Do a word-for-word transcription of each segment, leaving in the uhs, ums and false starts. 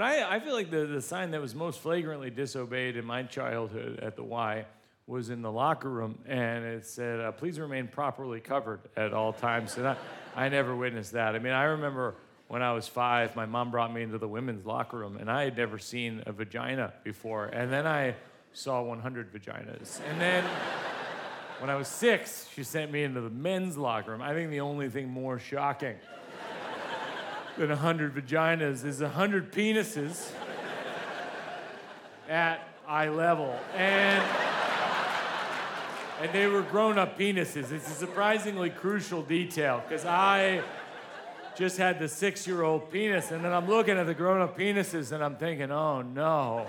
But I, I feel like the, the sign that was most flagrantly disobeyed in my childhood at the Y was in the locker room, and it said, uh, please remain properly covered at all times. And I, I never witnessed that. I mean, I remember when I was five, my mom brought me into the women's locker room, and I had never seen a vagina before. And then I saw one hundred vaginas. And then when I was six, she sent me into the men's locker room. I think the only thing more shocking than one hundred vaginas is one hundred penises at eye level. And, and they were grown-up penises. It's a surprisingly crucial detail, because I just had the six-year-old penis, and then I'm looking at the grown-up penises, and I'm thinking, oh, no.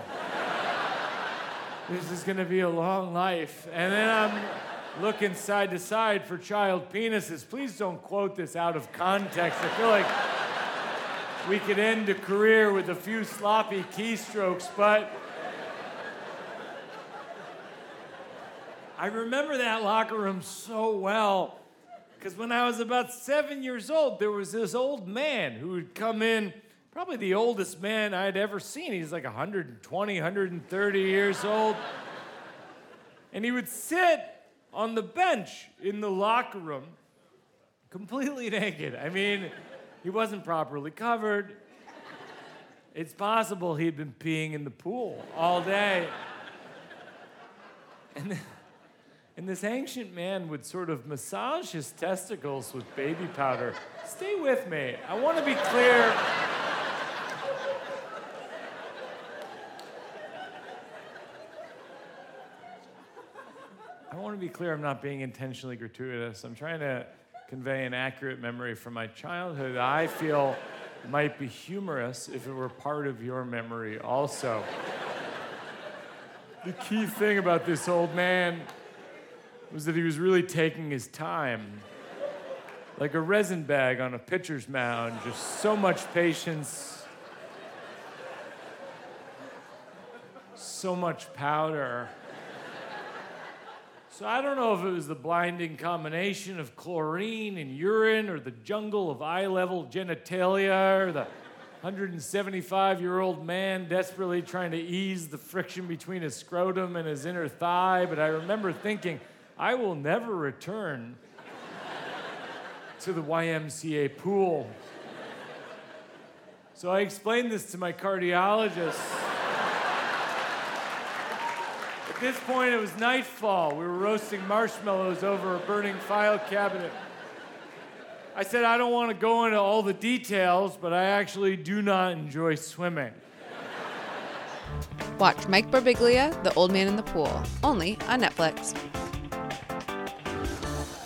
This is going to be a long life. And then I'm looking side to side for child penises. Please don't quote this out of context. I feel like we could end a career with a few sloppy keystrokes, but I remember that locker room so well, because when I was about seven years old, there was this old man who would come in, probably the oldest man I'd ever seen. He's like one hundred twenty, one hundred thirty years old. And he would sit on the bench in the locker room completely naked. I mean, he wasn't properly covered. It's possible he'd been peeing in the pool all day. And, and this ancient man would sort of massage his testicles with baby powder. Stay with me. I want to be clear. I want to be clear, I'm not being intentionally gratuitous. I'm trying to convey an accurate memory from my childhood that I feel might be humorous if it were part of your memory also. The key thing about this old man was that he was really taking his time. Like a resin bag on a pitcher's mound, just so much patience, so much powder. So I don't know if it was the blinding combination of chlorine and urine or the jungle of eye-level genitalia or the one hundred seventy-five-year-old man desperately trying to ease the friction between his scrotum and his inner thigh, but I remember thinking, I will never return to the Y M C A pool. So I explained this to my cardiologist. At this point, it was nightfall. We were roasting marshmallows over a burning file cabinet. I said, I don't want to go into all the details, but I actually do not enjoy swimming. Watch Mike Birbiglia, The Old Man in the Pool, only on Netflix.